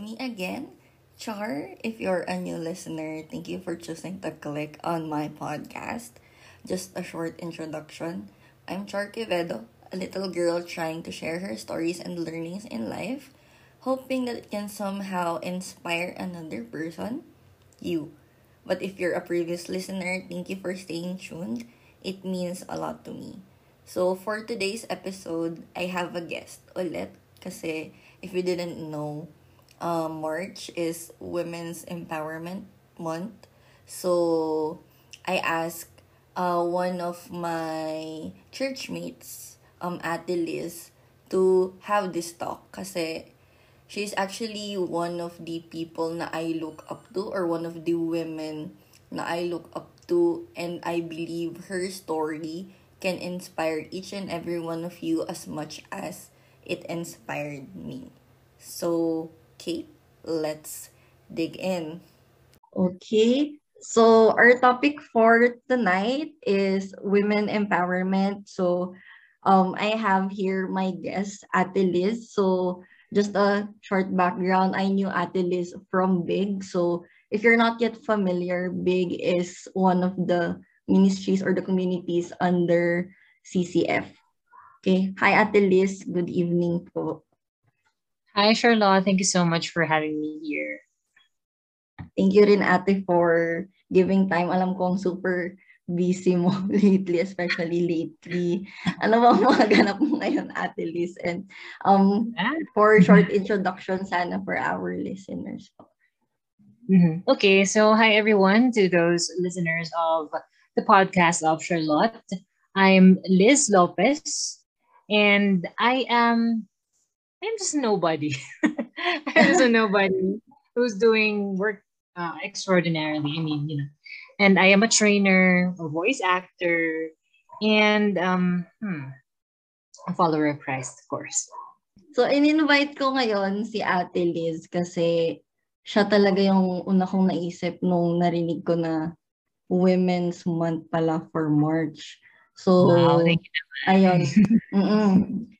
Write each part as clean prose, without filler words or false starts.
me again, Char. If you're a new listener, thank you for choosing to click on my podcast. Just a short introduction. I'm Char Quevedo, a little girl trying to share her stories and learnings in life, hoping that it can somehow inspire another person, you. But if you're a previous listener, thank you for staying tuned. It means a lot to me. So for today's episode, I have a guest ulit. Kasi if you didn't know, March is Women's Empowerment Month. So I asked one of my church mates, Ate Liz, to have this talk. Kasi she's actually one of the people na I look up to, or one of the women na I look up to, and I believe her story can inspire each and every one of you as much as it inspired me. So, Kate, let's dig in. Okay, so our topic for tonight is women empowerment. So, I have here my guest, Ate Liz. So, just a short background, I knew Ate Liz from BIG. So if you're not yet familiar, BIG is one of the ministries or the communities under CCF. Okay. Hi, Ate Liz. Good evening po. Hi, Charlotte. Thank you so much for having me here. Thank you rin, Ate, for giving time. Alam kong super busy mo lately, especially lately. Ano ba ang mga ganap mo ngayon, Ate Liz? And for short introduction sana for our listeners. Mm-hmm. Okay, so hi everyone to those listeners of the podcast of Charlotte. I'm Liz Lopez, and I'm just nobody. I'm just a nobody who's doing work extraordinarily. I mean, you know. And I am a trainer, a voice actor, and a follower of Christ, of course. So, in-invite ko ngayon si Ate Liz kasi siya talaga yung una kong naisip nung narinig ko na Women's Month pala for March. So, wow, thank you naman. Ayun.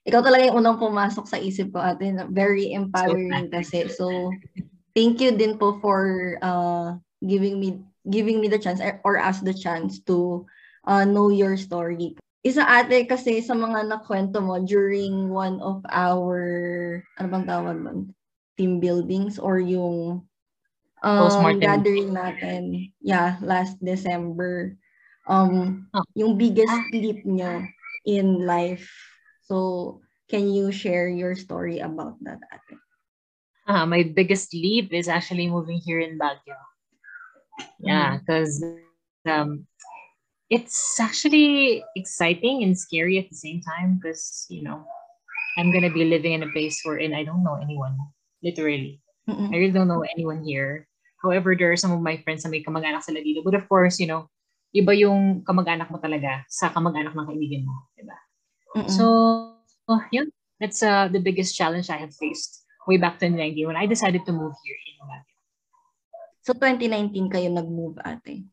Ikaw talaga yung unang pumasok sa isip ko, Ate. Very empowering kasi. So, thank you din po for giving me the chance or us the chance to know your story. Isa, Ate, kasi sa mga nakwento mo during one of our, ano bang tawag nun? Team buildings or yung gathering natin. Yeah, last December. Yung biggest leap nyo in life. So, can you share your story about that, Ate? My biggest leap is actually moving here in Baguio. Yeah, because it's actually exciting and scary at the same time because, you know, I'm going to be living in a place wherein I don't know anyone, literally. Mm-mm. I really don't know anyone here. However, there are some of my friends na may kamag-anak sila dito. But of course, you know, iba yung kamag-anak mo talaga sa kamag-anak ng kaibigan mo, diba? So, yun, that's the biggest challenge I have faced way back 2019 when I decided to move here in Baguio. So, 2019 kayo nag-move, Ate?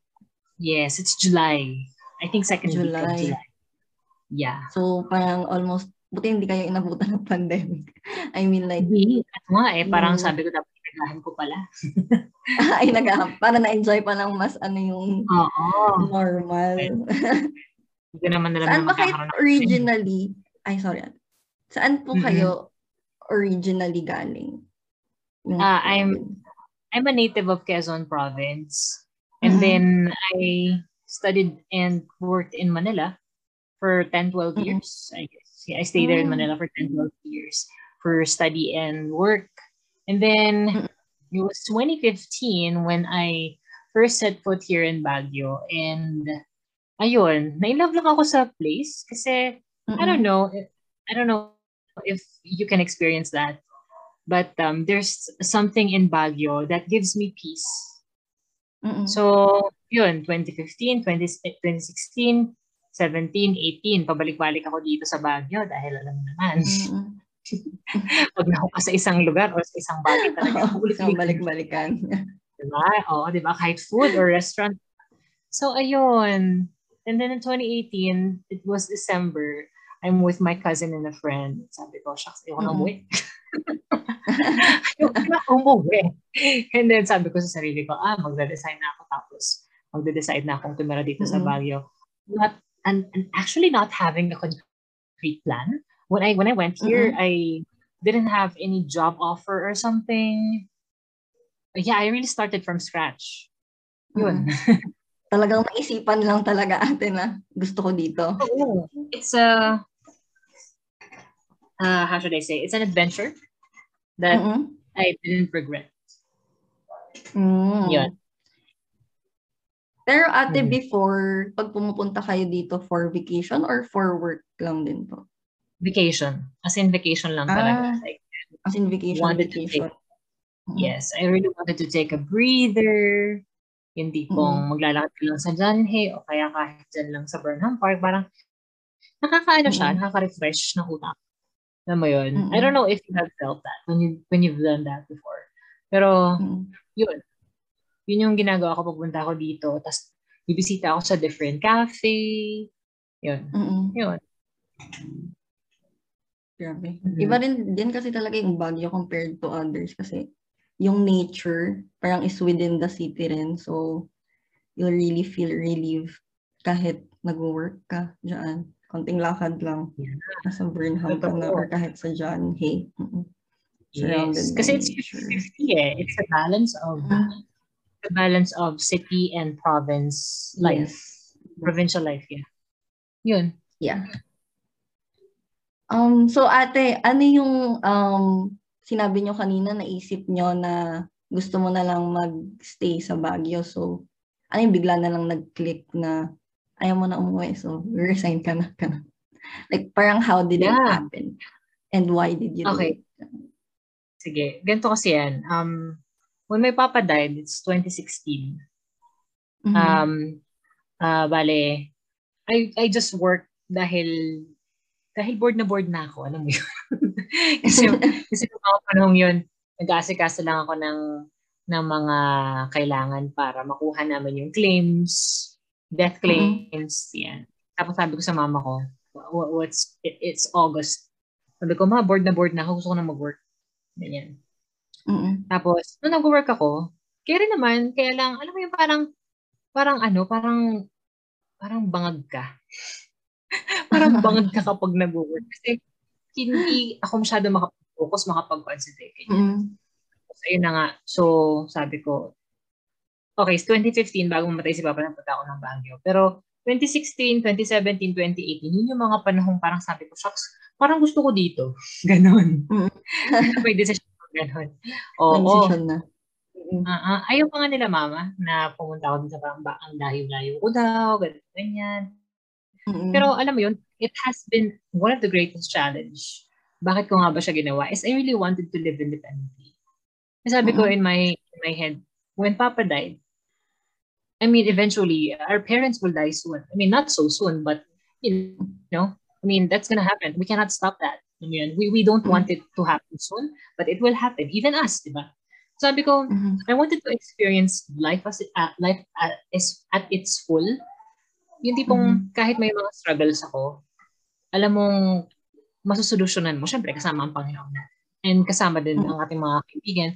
Yes, it's July. I think second July. Week of July. Yeah. So, parang almost, buti hindi kayo inabutan ng pandemic. I mean, like... Hindi. At nga eh, parang sabi ko dapat nagahan ko pala. Ay, nagahan. Para na-enjoy pa lang mas ano yung normal. Hindi ko naman nalang saan ba kayo originally? Ay, sorry. Saan po kayo originally galing? I'm a native of Quezon Province, and then I studied and worked in Manila for 10-12 years, I guess. Yeah, I stayed there in Manila for 10-12 years for study and work. And then it was 2015 when I first set foot here in Baguio, and ayun, na-love lang ako sa place kasi I don't know if you can experience that. But there's something in Baguio that gives me peace. So, yun, 2015, 2016, 17, 18, pabalik-balik ako dito sa Baguio dahil alam naman. Pag na ako sa isang lugar o sa isang bagay talaga, balik-balikan. Diba? Oo, diba? Kahit food or restaurant. So, ayun. And then in 2018, it was December. I'm with my cousin and a friend. Sabi ko, shucks, ayaw ko na umuwi. Ayaw ko na umuwi. And then sabi ko sa sarili ko, magde-decide na ako, tapos magde-decide na akong tumira dito sa Baguio. And actually not having a concrete plan. When I went here, I didn't have any job offer or something. But yeah, I really started from scratch. Yun. Talagang maisipan lang talaga atin na gusto ko dito. Oh, it's a, how should I say? It's an adventure that I didn't regret. Yun. Pero ate, before, pag pumupunta kayo dito for vacation or for work lang din po? Vacation. As in vacation lang talaga. Like, as in vacation. Yes, I really wanted to take a breather. Hindi pong maglalakad ka lang sa Janhe o kaya kahit dyan lang sa Burnham Park. Parang nakakaano siya, nakaka-refresh ng utak. Alam mo yun? I don't know if you have felt that when you've done that before. Pero yun yung ginagawa ko pagpunta ko dito. Tapos, bibisita ako sa different cafe. Yun. Grabe. Iba rin din kasi talaga yung Baguio compared to others kasi yung nature, parang is within the city rin. So, you'll really feel relieved kahit nag-work ka dyan. Konting lakad lang. Nasa Burnham ka na or kahit sa dyan. Hey. Yes. Kasi it's 50-50 eh. It's a balance of... the balance of city and province life. Yes. Provincial life, yeah. Yun. Yeah. So ate, ano yung sinabi nyo kanina, naisip nyo na gusto mo na lang magstay sa Baguio. So, ano yung bigla na lang nag-click na ayaw mo na umuwi, so resign ka na. Like, parang how did it happen? And why did you do it? Sige, ganito kasi yan. When my papa died, it's 2016. Bale, I just worked dahil bored na ako, alam mo yun. kasi nung mga panahon yun, nag-aasikasa lang ako ng mga kailangan para makuha naman yung claims, death claims, yan. Tapos sabi ko sa mama ko, it's August. Sabi ko, ma, bored na ako, gusto ko na mag-work. Ganyan. Tapos, nung nag-work ako, kaya naman, kaya lang, alam mo yung parang bangag ka. Parang bangag ka kapag nag-work. Kasi, hindi ako masyado makapag-focus, makapag-concentrate. So, ayun na nga. So, sabi ko, okay, 2015, bago mamatay si Papa, napunta ako ng Baguio. Pero, 2016, 2017, 2018, yun yung mga panahong parang sabi ko, shucks, parang gusto ko dito. Ganon. May decision. Ganon. Oo. Ayaw pa nga nila mama na pumunta ako sa Pamba, ang layo-layo ko daw, ganyan. Pero alam mo yun, it has been one of the greatest challenge. Bakit ko nga ba siya ginawa? Is I really wanted to live independently. Sabi ko in my head, when Papa died, I mean, eventually, our parents will die soon. I mean, not so soon, but, you know, I mean, that's gonna happen. We cannot stop that. I mean, we don't want it to happen soon, but it will happen. Even us, diba? Sabi ko, I wanted to experience life at its full. Yung tipong kahit may mga struggles ako, alam mong masusolusyonan mo. Siyempre, kasama ang Panginoon natin. And kasama din ang ating mga kaibigan.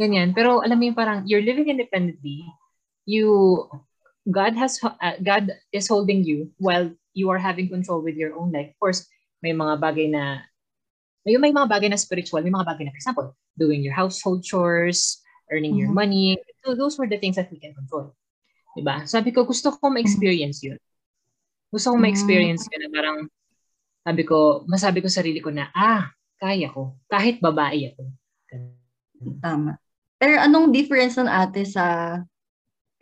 Ganyan. Pero alam mo yung parang, you're living independently. God is holding you while you are having control with your own life. Of course, may mga bagay na spiritual, may mga bagay na, for example, doing your household chores, earning your money. So those were the things that we can control. Diba? Sabi ko, gusto ko ma-experience yun. Gusto ko ma-experience yun na parang, masabi ko sarili ko na, kaya ko. Kahit babae ako. Tama. Pero anong difference nun ate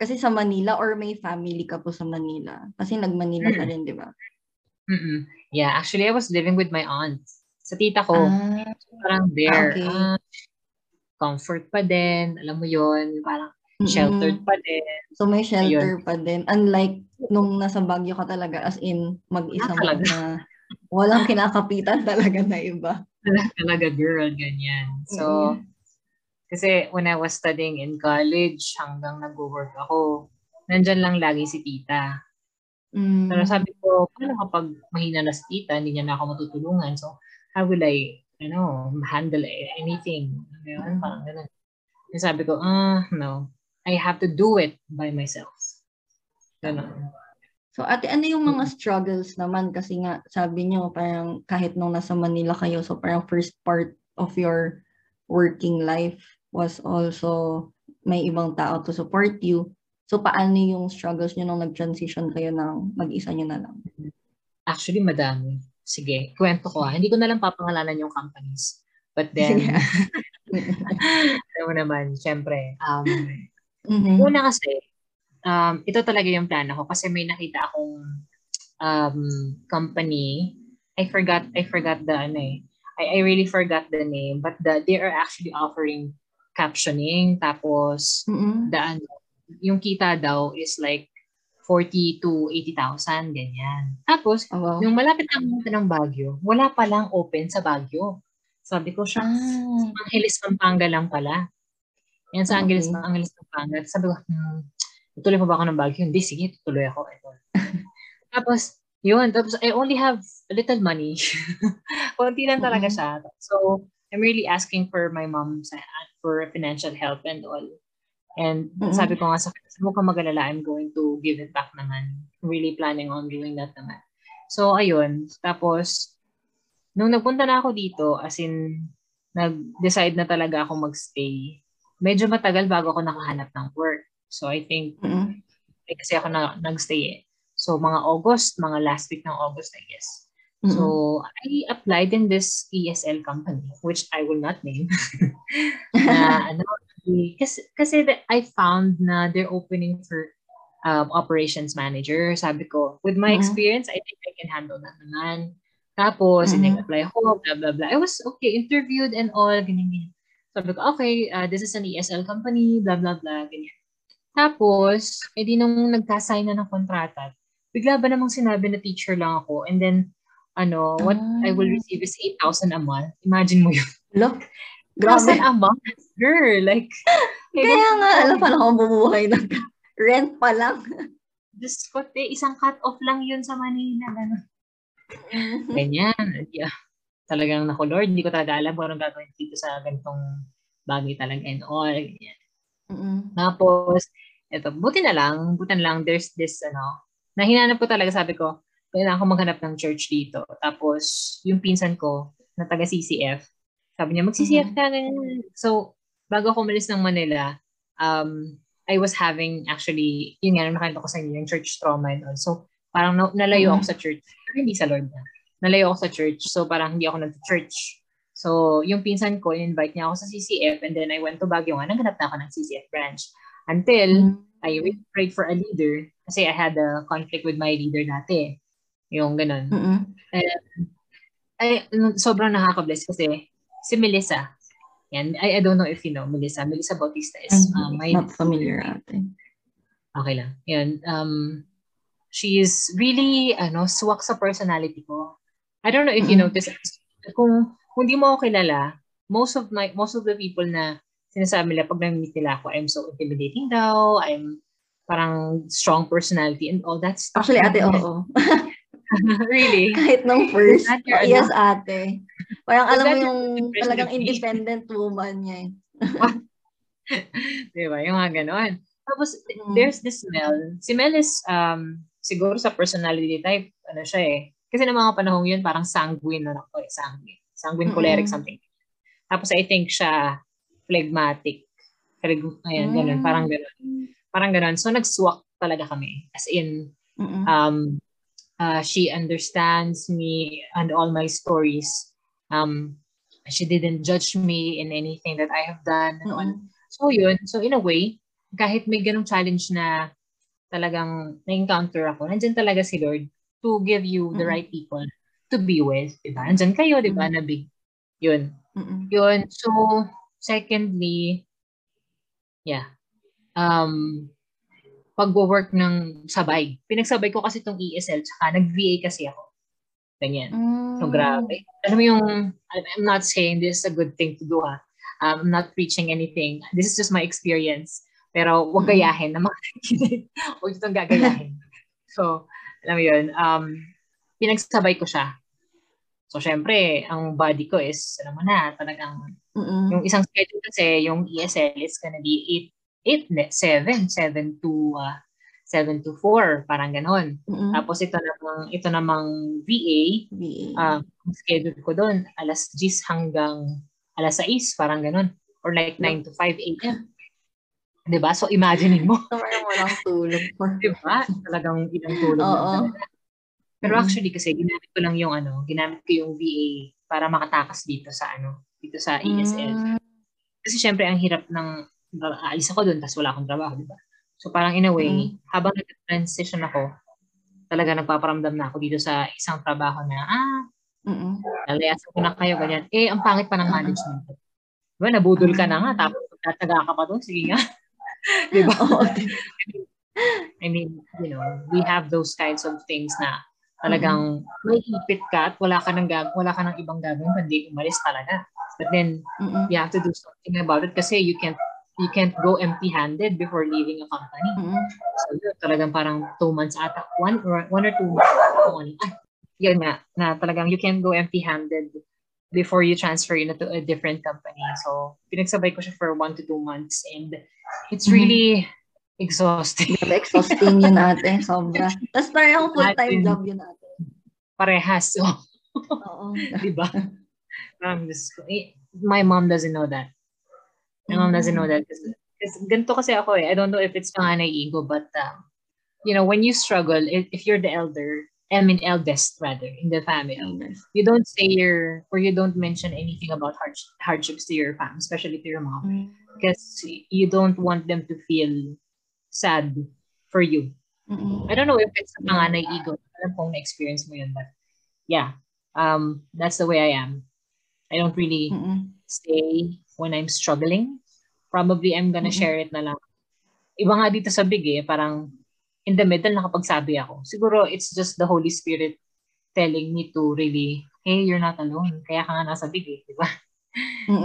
kasi sa Manila or may family ka po sa Manila? Kasi nag-Manila ka rin, diba? Yeah, actually, I was living with my aunt. Sa tita ko, parang there. Okay. Comfort pa din, alam mo yun, parang sheltered pa din. So, may shelter pa din. Unlike nung nasa Baguio ka talaga, as in, mag-isa mo na walang kinakapitan talaga na iba. Talaga, girl, ganyan. So, kasi when I was studying in college, hanggang nag-work ako, nandyan lang lagi si tita. Pero sabi ko, paano kapag mahina na si tita, hindi niya na ako matutulungan. So, how will I you know, handle anything. Ngayon, parang ganun. And sabi ko, no. I have to do it by myself. Ganun. So, ate, ano yung mga struggles naman? Kasi nga, sabi nyo, parang kahit nung nasa Manila kayo, so parang first part of your working life was also may ibang tao to support you. So, paano yung struggles nyo nung nag-transition kayo ng mag-isa nyo na lang? Actually, madami. Sige, kwento ko. Hindi ko na lang papangalanan yung companies. But then, alam naman, syempre. Una kasi, ito talaga yung plano ko kasi may nakita akong company. I forgot the ano eh. I really forgot the name, but they are actually offering captioning. Tapos yung kita daw is like 40 to 80,000 ganyan. Tapos yung malapit ang punta ng Baguio, wala pa lang open sa Baguio. Sabi ko siya, sa Angeles Pampanga lang pala. Yan sa Angeles Pampanga. Sabi ko, tutuloy pa ba ako ng Baguio? Hindi, sige, tutuloy ako. Tapos, yun. Tapos, I only have a little money. Kunti lang talaga siya. So, I'm really asking for my mom for financial help and all. And sabi ko nga, sa mukhang magalala, I'm going to give it back naman. Really planning on doing that naman. So, ayun. Tapos, nung nagpunta na ako dito, as in, nag-decide na talaga ako mag-stay. Medyo matagal bago ako nakahanap ng work. So, I think, kasi ako nag-stay eh. So, mga August, mga last week ng August, I guess. So, I applied in this ESL company, which I will not name. Kasi I found na they're opening for operations manager. Sabi ko, with my experience, I think I can handle that naman. Tapos, nag-apply ako, blah, blah, blah. I was, okay, interviewed and all, ganyan. Sabi ko, okay, this is an ESL company, blah, blah, blah, ganyan. Tapos, edi nung nagka-sign na ng kontrata, bigla ba namang sinabi na teacher lang ako? And then, what I will receive is 8,000 a month. Imagine mo yun. Look, grabe. 8,000 a month? Girl, like... Kaya nga, alam pala kung bumuhay lang. Rent pa lang. Diyos ko, isang cut-off lang yun sa Manila. Ganyan. Yeah. Talagang naku, Lord, hindi ko talaga alam kung anong gagawin dito sa ganitong bagay talaga and all. Ganyan. Tapos, eto, buti na lang, there's this, nahinanap ko talaga, sabi ko, kailangan ko maghanap ng church dito. Tapos, yung pinsan ko, na taga CCF, sabi niya, mag-CCF ka, ganyan. So, bago ako umalis ng Manila, I was having, actually, yun nga, nakalito ko sa inyo, yung church trauma and all. So, parang nalayo ako sa church. Pero hindi sa Lord na. Nalayo ako sa church, so parang hindi ako nag-church. So, yung pinsan ko, in-invite niya ako sa CCF and then I went to Baguio nga. Naghanap na ako ng CCF branch. Until, I really prayed for a leader kasi I had a conflict with my leader dati. Yung ganun. Sobrang nakaka-bless kasi si Melissa. Yan. I don't know if you know Melissa. Melissa Bautista is my... Not familiar ate. Okay lang. Yan. She is really, swak sa personality ko. I don't know if you notice. Kung di mo ako kilala, most of the people na sinasabi nila pag na-meet nila ako, I'm so intimidating daw, I'm parang strong personality and all that stuff. Actually, ate, oo. Really? Kahit nung first. Yes, ate. Parang alam mo yung talagang independent woman niya. Diba? Yung mga ganon. Tapos, there's this Mel. Si Mel is, siguro sa personality type, siya eh. Kasi ng mga panahong yun, parang sanguine na ako eh, sanguine choleric something. Tapos I think siya phlegmatic. Ayan, ganun. Parang ganun. So nag-swak talaga kami. As in, she understands me and all my stories. She didn't judge me in anything that I have done. So yun. So in a way, kahit may ganung challenge na talagang na-encounter ako, nandyan talaga si Lord to give you the right people to be with, diba? Andyan kayo, diba, na big. Yun. Yun. So, secondly, pag-work ng sabay. Pinagsabay ko kasi itong ESL, tsaka nag-VA kasi ako. Ganyan. So, grabe. Alam mo yung, I'm not saying this is a good thing to do, ha? I'm not preaching anything. This is just my experience. Pero, huwag gayahin na makakinig. Huwag itong gagayahin. So, alam mo yun, pinagsabay ko siya. So, syempre, ang body ko is, alam mo na, talagang, yung isang schedule kasi, yung ESL, it's gonna be 7 to 4, parang ganon. Mm-hmm. Tapos, ito namang VA. Ang schedule ko doon, alas 10 hanggang alas 6, parang ganon. Or like 9 to 5 a.m. Diba? So, imagine mo. Walang tulog. Diba? Talagang ilang tulog. Oo. Pero actually kasi ginamit ko yung VA para makatakas dito sa ESL. Kasi syempre ang hirap ng aalis ako doon tapos wala akong trabaho, di ba? So parang in a way, habang nag-transition ako, talaga nagpaparamdam na ako dito sa isang trabaho na nalayasan ko na kayo, ganyan. Eh, ang pangit pa ng management. Diba? Nabudol ka na nga, tapos tataga ka pa doon, sige nga. Di ba? I mean, you know, we have those kinds of things na talagang may ipit ka at wala ka nang ibang gagawin kundi umalis talaga. But then you have to do something about it kasi you can't go empty-handed before leaving a company. So yun, talagang parang 2 months ata, one or two months only. Yun nga, na talagang you can't go empty-handed before you transfer into a different company. So pinagsabay ko siya for 1 to 2 months and it's really exhausting. Exhausting yun ate, sobra. Tapos parang full-time job yun ate. Parehas. So. Oo. Diba? My mom doesn't know that. Kasi ganito kasi ako eh. I don't know if it's panganay ego, but you know, when you struggle, if you're the eldest in the family, you don't say you don't mention anything about hardships to your family, especially to your mom. Because you don't want them to feel sad for you. I don't know if it's a panganay ego. Alam kong na-experience mo yun, but yeah, that's the way I am. I don't really say when I'm struggling. Probably I'm gonna share it na lang. Iba nga dito sa BIG eh, parang in the middle nakapagsabi ako. Siguro it's just the Holy Spirit telling me to really, hey, you're not alone. Kaya ka nga nasa BIG eh, diba?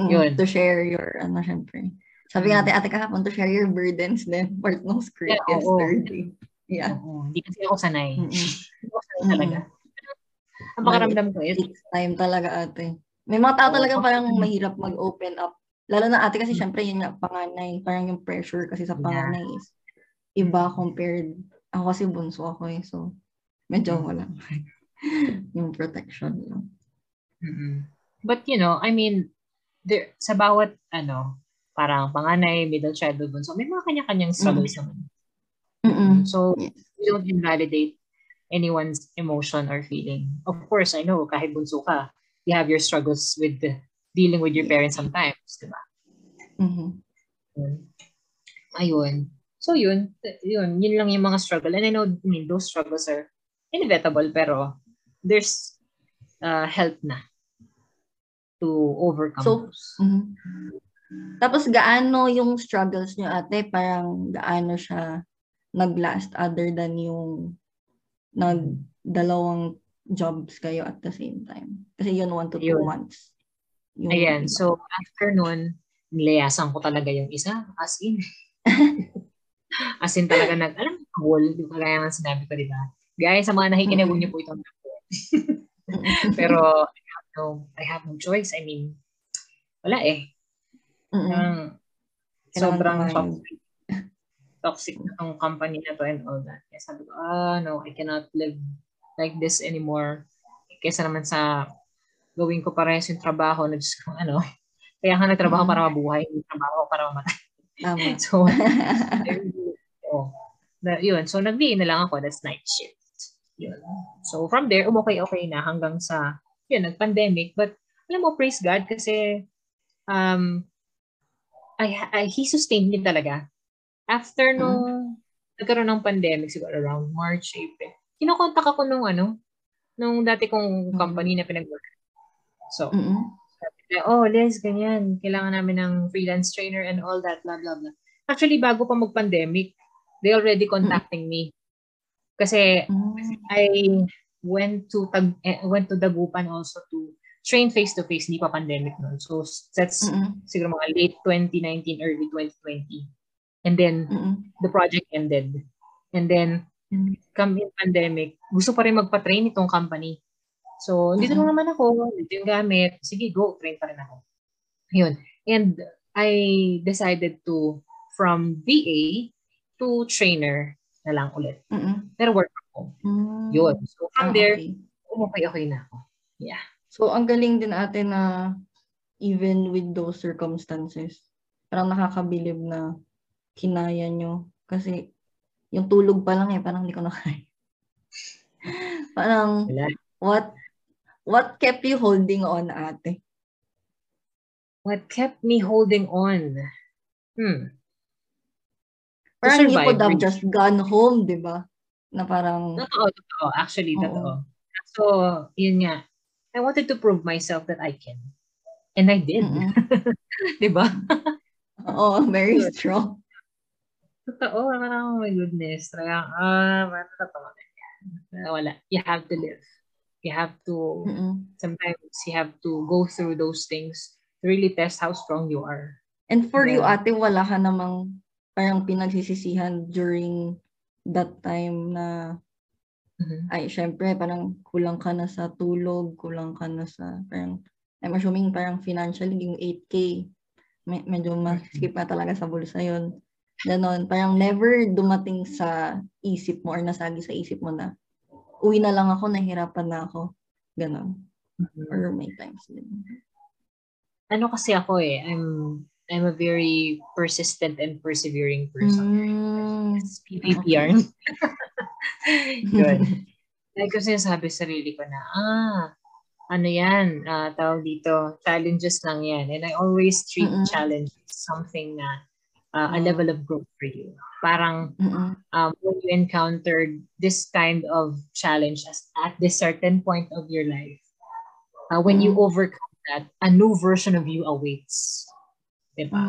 Yun. To share your, syempre. Sabi nga ate kahapon, to share your burdens then part ng script yesterday. Yeah. Hindi kasi ako sanay. Hindi ako sanay talaga. Ang pakaramdam ko is it's time talaga ate. May mga tao talaga parang mahirap mag-open up. Lalo na ate kasi syempre yun nga panganay. Parang yung pressure kasi sa panganay is iba compared. Ako kasi bunso ako eh. So medyo wala. Yung protection lang. But you know, I mean, there, sa bawat parang panganay, middle child, so may mga kanya-kanyang struggles naman. So, we don't invalidate anyone's emotion or feeling. Of course, I know, kahit bunso ka, you have your struggles with dealing with your parents sometimes, diba? Ayun. So, yun lang yung mga struggle. And I know, those struggles are inevitable, pero there's help na to overcome those. Tapos gaano yung struggles niyo ate, parang gaano siya naglast other than yung nagdalawang jobs kayo at the same time? Kasi yun 1 to 2 months. Ayan, so after nun, nilayasan ko talaga yung isa, as in. As in talaga alam mo, wall, yung kagaya ng sinabi ko, diba? Guys, sa mga nakikinig niyo po itong pero I have no choice. I mean, wala eh. Sobrang toxic ng company na to and all that. Kaya sabi ko, no, I cannot live like this anymore. Kesa naman sa gawin ko parehas yung trabaho na just kung kaya nga nagtrabaho para mabuhay, hindi trabaho para mamatay. So, yun. So, nag-VA na lang ako. That's night shift. Yun. So, from there, okay na hanggang sa, yun, nag-pandemic. But, alam mo, praise God kasi he sustained me talaga. After nung nagkaroon ng pandemic, siguro around March, April, kinokontak ako nung dati kong company na pinag-work. So, sabi na, Liz, ganyan, kailangan namin ng freelance trainer and all that, blah, blah, blah. Actually, bago pa mag-pandemic, they already contacting me. Kasi, I went to Dagupan also to train face-to-face, hindi pa pandemic nun. So, that's siguro mga late 2019, early 2020. And then, the project ended. And then, come in pandemic, gusto pa rin magpa-train itong company. So, dito naman ako, dito yung gamit. Sige, go, train pa rin ako. Yun. And I decided to, from VA to trainer na lang ulit. Mm-hmm. Pero work from home. Mm-hmm. Yun. So, from there, okay na ako. Yeah. So, ang galing din ate na even with those circumstances, parang nakakabilib na kinaya nyo. Kasi, yung tulog pa lang eh, parang hindi ko nakaya. Parang, what kept you holding on, ate? What kept me holding on? Parang you could have just gone home, di ba? Na parang... Totoo. Actually, totoo. So, yun nga. I wanted to prove myself that I can. And I did. Di ba? Oo, very strong. Totoo. Oh my goodness. Talagang, totoo na yan. Wala. You have to live. You have to, sometimes you have to go through those things to really test how strong you are. And for you, ate, wala ka namang parang pinagsisisihan during that time na ay, syempre, parang kulang ka na sa tulog, kulang ka na sa, parang, I'm assuming parang financially, yung 8K, medyo ma-skip na talaga sa bulsa yun. Ganon, parang never dumating sa isip mo or nasagi sa isip mo na, uwi na lang ako, nahirapan na ako. Ganon. Or may times din. Ano kasi ako eh, I'm a very persistent and persevering person. PPR. Yun. Like ko sinasabi sa sarili ko na, ano yan, tawag dito, challenges lang yan. And I always treat challenge as something na a level of growth for you. Parang when you encountered this kind of challenge at this certain point of your life, when you overcome that, a new version of you awaits. Diba?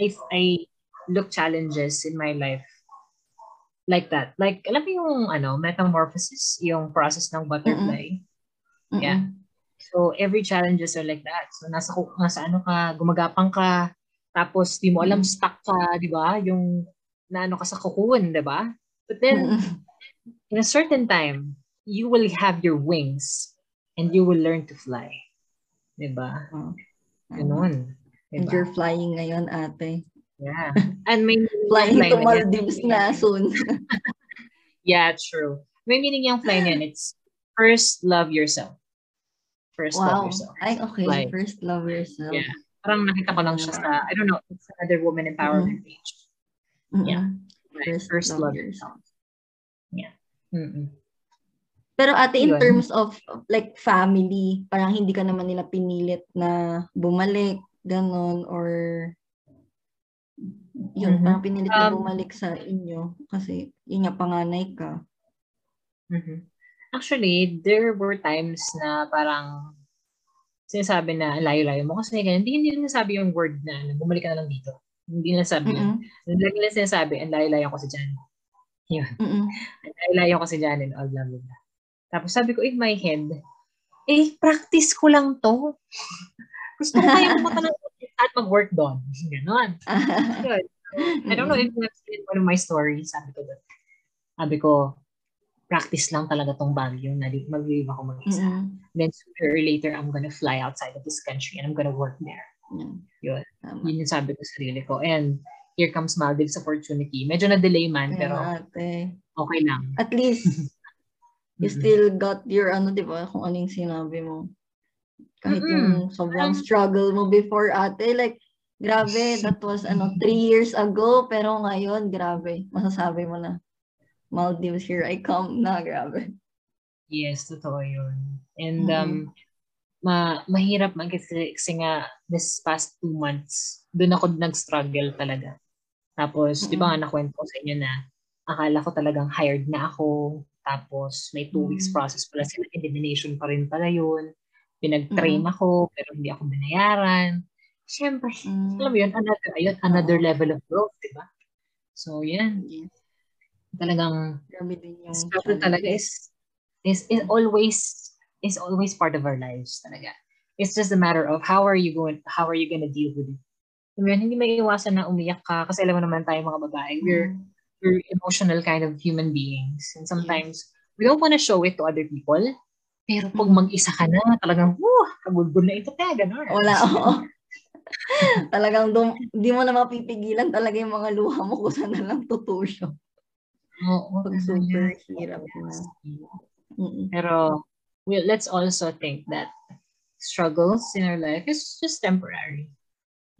If I look challenges in my life, like that. Like, alam mo yung ano, metamorphosis, yung process ng butterfly. Yeah. So, every challenges are like that. So, nasa ano ka, gumagapang ka, tapos di mo alam, stuck ka, di ba? Yung naano ka sa cocoon, di ba? But then, in a certain time, you will have your wings and you will learn to fly. Di ba? Ganun. Diba? And you're flying ngayon, ate. Yeah. And may flying to Maldives na soon. Yeah, true. May meaning yung flying yan. It's first love yourself. First love yourself. Ay, okay. Fly. First love yourself. Yeah. Parang nakita ko lang siya sa, I don't know, it's another woman empowerment page. Yeah. First love yourself. Yeah. Pero ate, in terms of like family, parang hindi ka naman nila pinilit na bumalik, ganon, or... Yun, parang pinilit na bumalik sa inyo kasi yun nga, panganay ka. Actually, there were times na parang sinasabi na layo-layo mo kasi ganyan. Hindi nila sabi yung word na bumalik ka na lang dito. Hindi nila sabi yun. Hindi nila sinasabi, ang layo-layo ko si Jan. Yun. Ang layo-layo ko si Jan and all, blah, blah, blah. Tapos sabi ko in my head, practice ko lang to. Gusto ko tayo pumunta ng at mag-work doon. Ganon. Good. I don't know if you have seen one of my stories. Sabi ko, practice lang talaga tong Baguio na mag-live ako mag-isa. Then sooner or later, I'm gonna fly outside of this country and I'm gonna work there. Yun. Yun yung sabi ko sa sarili ko. And here comes Maldives opportunity. Medyo na-delay man, pero okay lang. At least, you still got your ano, di ba? Kung anong sinabi mo. Kahit yung sobrang struggle mo before, ate, like, grabe, that was, 3 years ago, pero ngayon, grabe, masasabi mo na, Maldives, here I come na, grabe. Yes, totoo yun. And, mahirap kasi nga, this past 2 months, doon ako nag-struggle talaga. Tapos, di ba nga, nakwento ko sa inyo na, akala ko talagang hired na ako, tapos, may 2 weeks process pala, sila elimination pa rin pala yun. Pinag-train ako, pero hindi ako binayaran. Siyempre, alam mo yun, another level of growth, diba? So, yan. Talagang, struggle talaga is always part of our lives, talaga. It's just a matter of how are you going to deal with it. Alam yun, hindi may iwasan na umiyak ka, kasi alam mo naman tayo mga babae, we're emotional kind of human beings. And sometimes, we don't want to show it to other people. Pero pag mag-isa ka na, talagang, kagulgul na ito kaya, gano'n. Wala, oo. Talagang, di mo na mapipigilan talaga yung mga luha mo kung saan na lang tutuyo. Oo. Pag super hirap na. Pero, well, let's also think that struggles in our life is just temporary.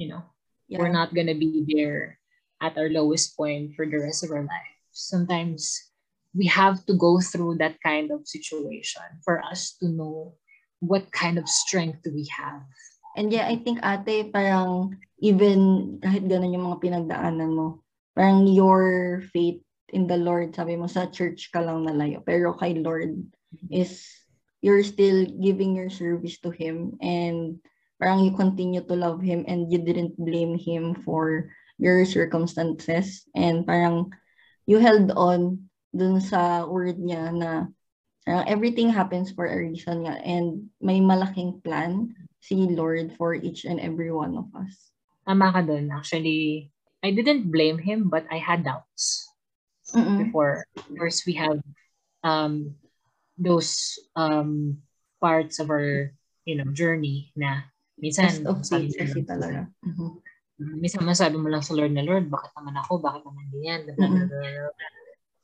You know, yeah. We're not gonna be there at our lowest point for the rest of our life. Sometimes, we have to go through that kind of situation for us to know what kind of strength we have. And yeah, I think ate, parang even kahit ganun yung mga pinagdaanan mo, parang your faith in the Lord, sabi mo sa church ka lang nalayo, pero kay Lord is you're still giving your service to Him and parang you continue to love Him and you didn't blame Him for your circumstances and parang you held on dun sa word niya na everything happens for a reason nga and may malaking plan si Lord for each and every one of us. Tama ka dun. Actually, I didn't blame Him but I had doubts. Mm-mm. Before. First, we have those parts of our journey na minsan kasi talaga. Mm-hmm. Minsan masabi mo lang sa Lord na Lord, bakit naman ako? Bakit naman ganyan?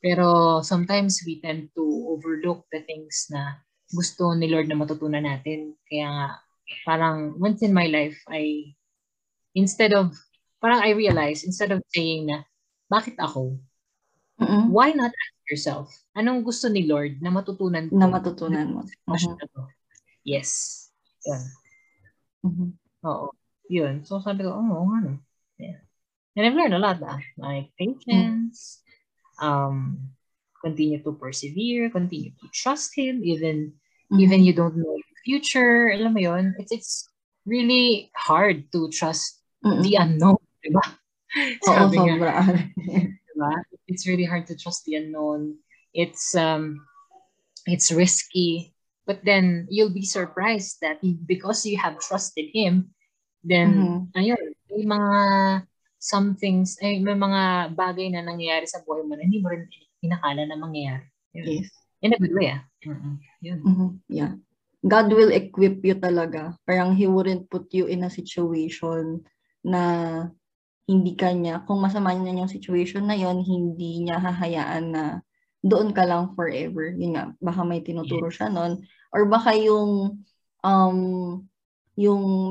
Pero sometimes we tend to overlook the things na gusto ni Lord na matutunan natin. Kaya nga, parang once in my life, I realized, instead of saying na, bakit ako? Mm-hmm. Why not ask yourself? Anong gusto ni Lord na matutunan ko? Na matutunan mo. Uh-huh. Yes. Yun. Mm-hmm. Oo. Yun. So sabi ko, oo nga no. Yeah. And I've learned a lot ah. Like patience, continue to persevere, continue to trust Him, even you don't know the future. Alam mo yun, it's really hard to trust the unknown, diba? Oo, sobra. Diba? It's really hard to trust the unknown. It's risky, but then you'll be surprised that because you have trusted Him, then ayun, may mga some things, ay, may mga bagay na nangyayari sa buhay mo na hindi mo rin inakala na mangyayari. Yes. In a good way, ah. Mm-hmm. Yeah. God will equip you talaga. Parang He wouldn't put you in a situation na hindi ka niya, kung masama niya yung situation na yon, hindi niya hahayaan na doon ka lang forever. Yun nga, baka may tinuturo siya nun. Or baka yung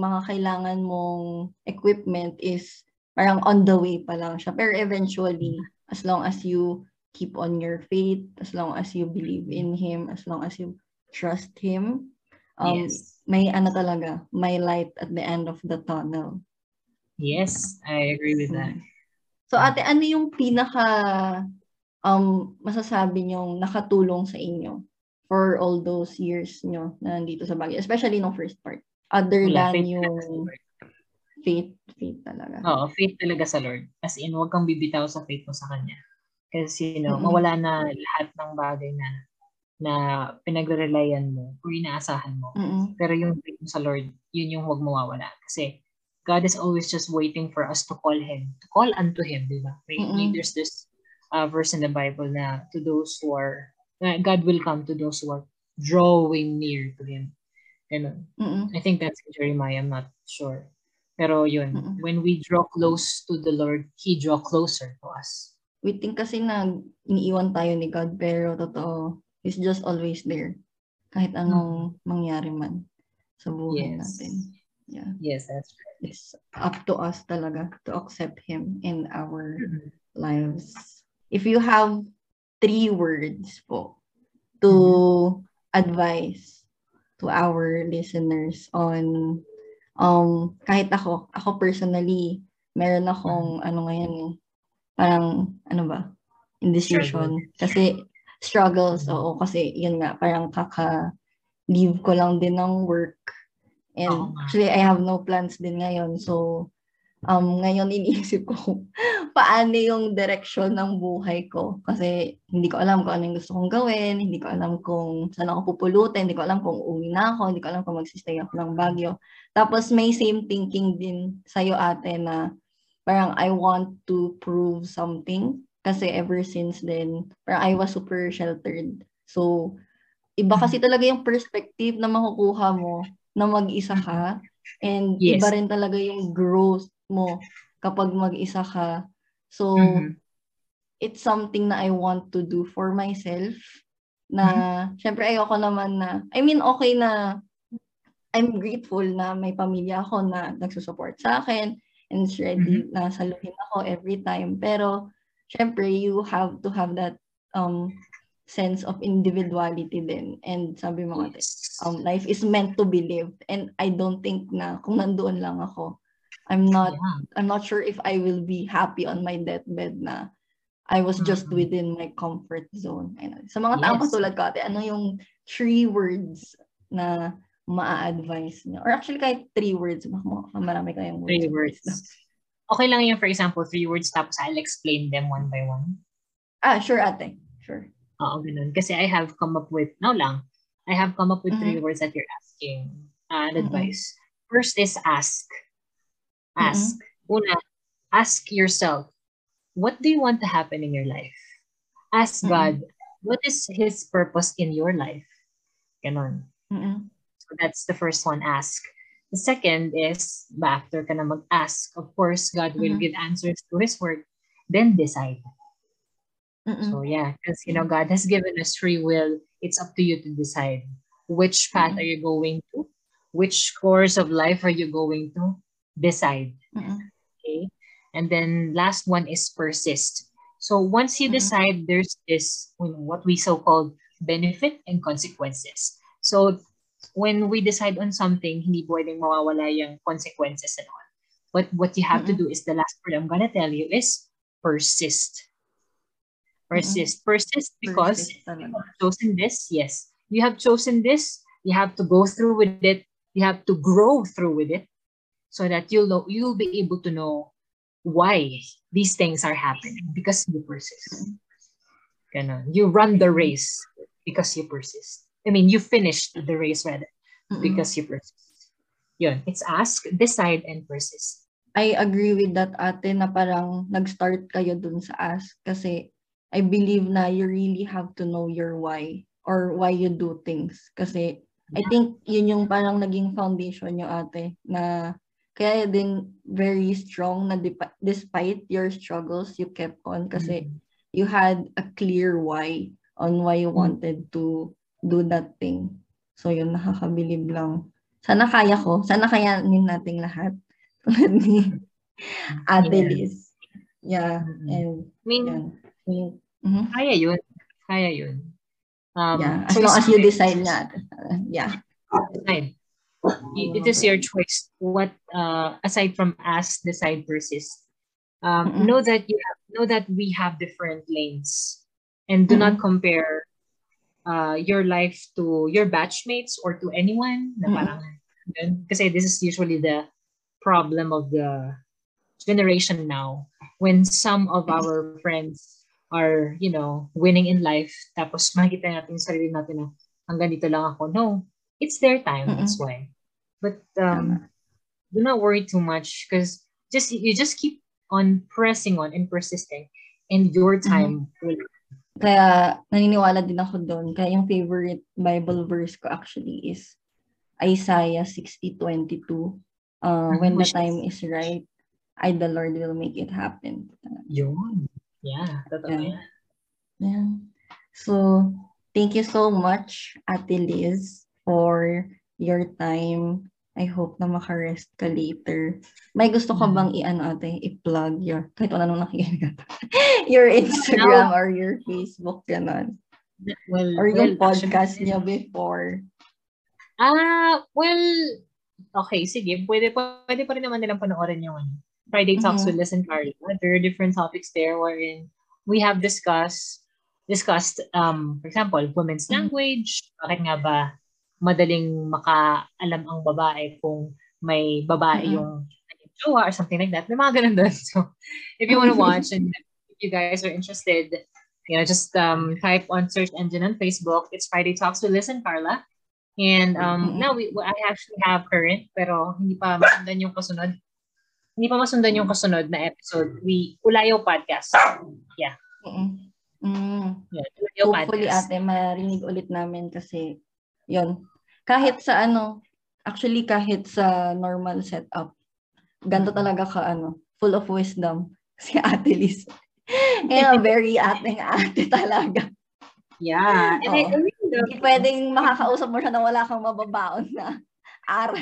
mga kailangan mong equipment is parang on the way pa lang siya. Pero eventually, as long as you keep on your faith, as long as you believe in Him, as long as you trust Him, yes. May talaga, may light at the end of the tunnel. Yes, I agree with that. So ate, ano yung pinaka masasabi niyong nakatulong sa inyo for all those years niyo na nandito sa Baguio? Especially nung first part. Other than yung faith talaga. Oo, faith talaga sa Lord. As in, huwag kang bibitaw sa faith mo sa Kanya. Kasi, mawala na lahat ng bagay na pinagre-relyan mo o inaasahan mo. Mm-hmm. Pero yung faith mo sa Lord, yun yung huwag mawawala. Kasi, God is always just waiting for us to call Him. To call unto Him, di ba? Mm-hmm. There's this verse in the Bible na to those who are, God will come to those who are drawing near to Him. Ganun. Mm-hmm. I think that's Jeremiah, I'm not sure. Pero yun, when we draw close to the Lord, He draw closer to us. We think kasi na iniiwan tayo ni God, pero totoo, He's just always there. Kahit anong mangyari man sa buhay natin. Yeah. Yes, that's right. It's up to us talaga to accept Him in our lives. If you have 3 words po to advise to our listeners on kahit ako personally, meron akong, indecision. Struggles. Kasi, struggles, oo, kasi, yun nga, parang kaka-leave ko lang din ng work. And, actually, I have no plans din ngayon. So, ngayon, iniisip ko, paano yung direction ng buhay ko? Kasi, hindi ko alam kung ano yung gusto kong gawin, hindi ko alam kung saan ako pupulutin, hindi ko alam kung uuwi na ako, hindi ko alam kung magsistay ako ng Baguio. Tapos, may same thinking din sa'yo ate na parang I want to prove something. Kasi ever since then, parang I was super sheltered. So, Iba kasi talaga yung perspective na makukuha mo na mag-isa ka. And yes, iba rin talaga yung growth mo kapag mag-isa ka. So, it's something na I want to do for myself. Na, syempre ayoko naman na, I mean, okay na, I'm grateful na may pamilya ako na nagsusupport sa akin and is ready na saluhin ako every time. Pero, syempre, you have to have that sense of individuality din. And sabi mo nga, life is meant to be lived. And I don't think na kung nandoon lang ako, I'm not sure if I will be happy on my deathbed na I was just within my comfort zone. Ayun. Sa mga taong katulad ko, ate, ano yung 3 words na ma-advise niyo? Or actually, kahit 3 words. Marami kayong words. 3 words. Okay lang yung, for example, 3 words tapos I'll explain them one by one? Ah, sure, ate. Sure. Oo, ganun. Kasi I have come up with, I have come up with 3 words that you're asking advice. First is ask. Ask. Una, ask yourself, what do you want to happen in your life? Ask God, what is His purpose in your life? Ganon. So that's the first one, ask. The second is, after ka na mag-ask, of course, God will give answers to His word, then decide. So yeah, because you know God has given us free will. It's up to you to decide which path are you going to, which course of life are you going to. Decide. Okay, and then last one is persist. So once you decide, there's this what we so-called benefit and consequences. So when we decide on something, hindi pwedeng mawawala yung consequences and all. But what you have to do is the last word I'm gonna tell you is persist. Persist because you have chosen this. Yes, you have chosen this. You have to go through with it. You have to grow through with it, so that you'll be able to know why these things are happening because you persist. Ganon. You run the race because you persist. I mean, you finished the race rather because you persist. Yun. It's ask, decide, and persist. I agree with that, ate, na parang nag-start kayo dun sa ask kasi I believe na you really have to know your why or why you do things. Kasi I think yun yung parang naging foundation nyo, ate, na kaya din very strong na despite your struggles, you kept on kasi you had a clear why on why you wanted to do that thing. So yun, nakakabilib lang. Sana kaya ko. Sana kayanin nating lahat. Tulad ni Ate Liz. Yeah. And yun. Kaya yun. Yeah. As long as you decide na. Yeah. Decide. It is your choice. What aside from ask, decide, persist. Know that we have different lanes, and do not compare your life to your batchmates or to anyone. Na parang, kasi this is usually the problem of the generation now. When some of our friends are, you know, winning in life, tapos makikita natin sarili natin na hanggang dito lang ako. No, it's their time, that's why. But do not worry too much because you just keep on pressing on and persisting and your time will. Kaya naniniwala din ako doon. Kaya yung favorite Bible verse ko actually is Isaiah 60:22. When the time is right, the Lord will make it happen. Yun. Yeah, totally. Yeah. So, thank you so much, Ate Liz, for your time. I hope na makarest ka later. May gusto ka bang i-plug your, kahit wala nung nakikinig ka, your Instagram or your Facebook, ganon? Or yung podcast niya before? Okay, sige. Pwede pa rin naman nilang panoorin yung Friday Talks with Liz and Carla. There are different topics there wherein we have discussed, for example, women's language. Bakit nga ba madaling makaalam ang babae kung may babae yung jowa or something like that. May mga ganun doon. So, if you want to watch and if you guys are interested, you know, just type on search engine on Facebook. It's Friday Talks with Liz and Carla. And now I actually have current, pero hindi pa masundan yung kasunod na episode. Ulayo podcast. Yeah. Yeah, hopefully ate marinig ulit namin kasi yon kahit sa ano actually kahit sa normal setup ganto talaga ka ano full of wisdom si Ate Liz. Yeah, very ating ate talaga. Yeah. And I mean, hindi pwedeng makakausap mo siya na wala kang mababaon na aral.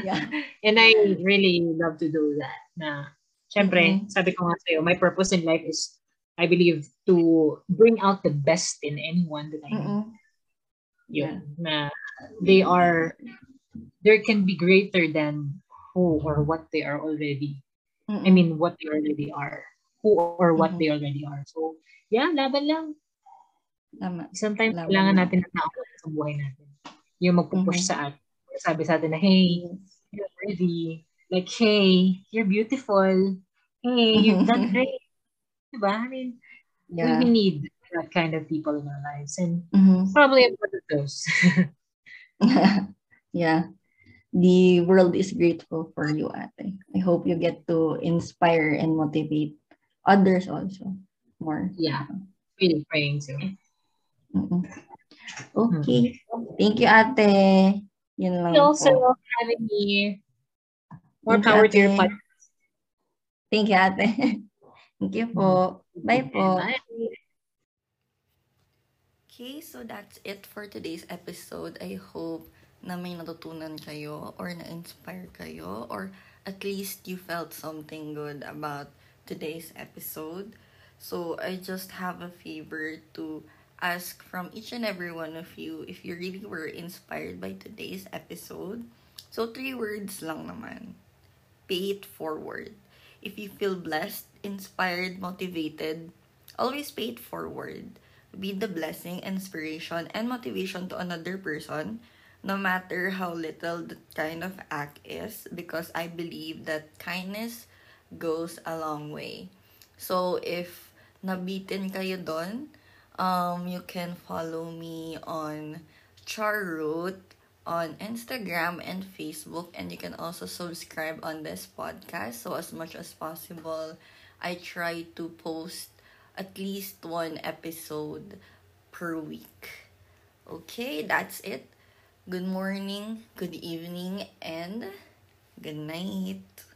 Yeah. And I really love to do that. Na, syempre, sabi ko nga sa'yo, my purpose in life is, I believe, to bring out the best in anyone that I know. Yeah. Na they are, there can be greater than who or what they are already. I mean, what they already are. Who or what they already are. So, yeah, laban lang. Sometimes, kailangan natin ng tao sa buhay natin. Yung magpupush sa atin. Sabi sa atin na, hey, you're worthy. Like, hey, you're beautiful. Hey, you've done great. Diba? I mean, we need that kind of people in our lives. And probably I'm one of those. Yeah. The world is grateful for you, ate. I hope you get to inspire and motivate others also more. Yeah. Really praying too. Okay. Thank you, ate. Yun lang po. Also having me. More power to your podcast. Thank you, ate. Thank you po. Bye po. Bye. Okay, so that's it for today's episode. I hope na may natutunan kayo or na-inspire kayo or at least you felt something good about today's episode. So I just have a favor to ask from each and every one of you if you really were inspired by today's episode. So 3 words lang naman. Pay it forward. If you feel blessed, inspired, motivated, always pay it forward. Be the blessing, inspiration, and motivation to another person, no matter how little the kind of act is, because I believe that kindness goes a long way. So if nabitin kayo dun, you can follow me on Char Root on Instagram and Facebook, and you can also subscribe on this podcast. So as much as possible, I try to post at least 1 episode per week. Okay, that's it. Good morning, good evening, and good night.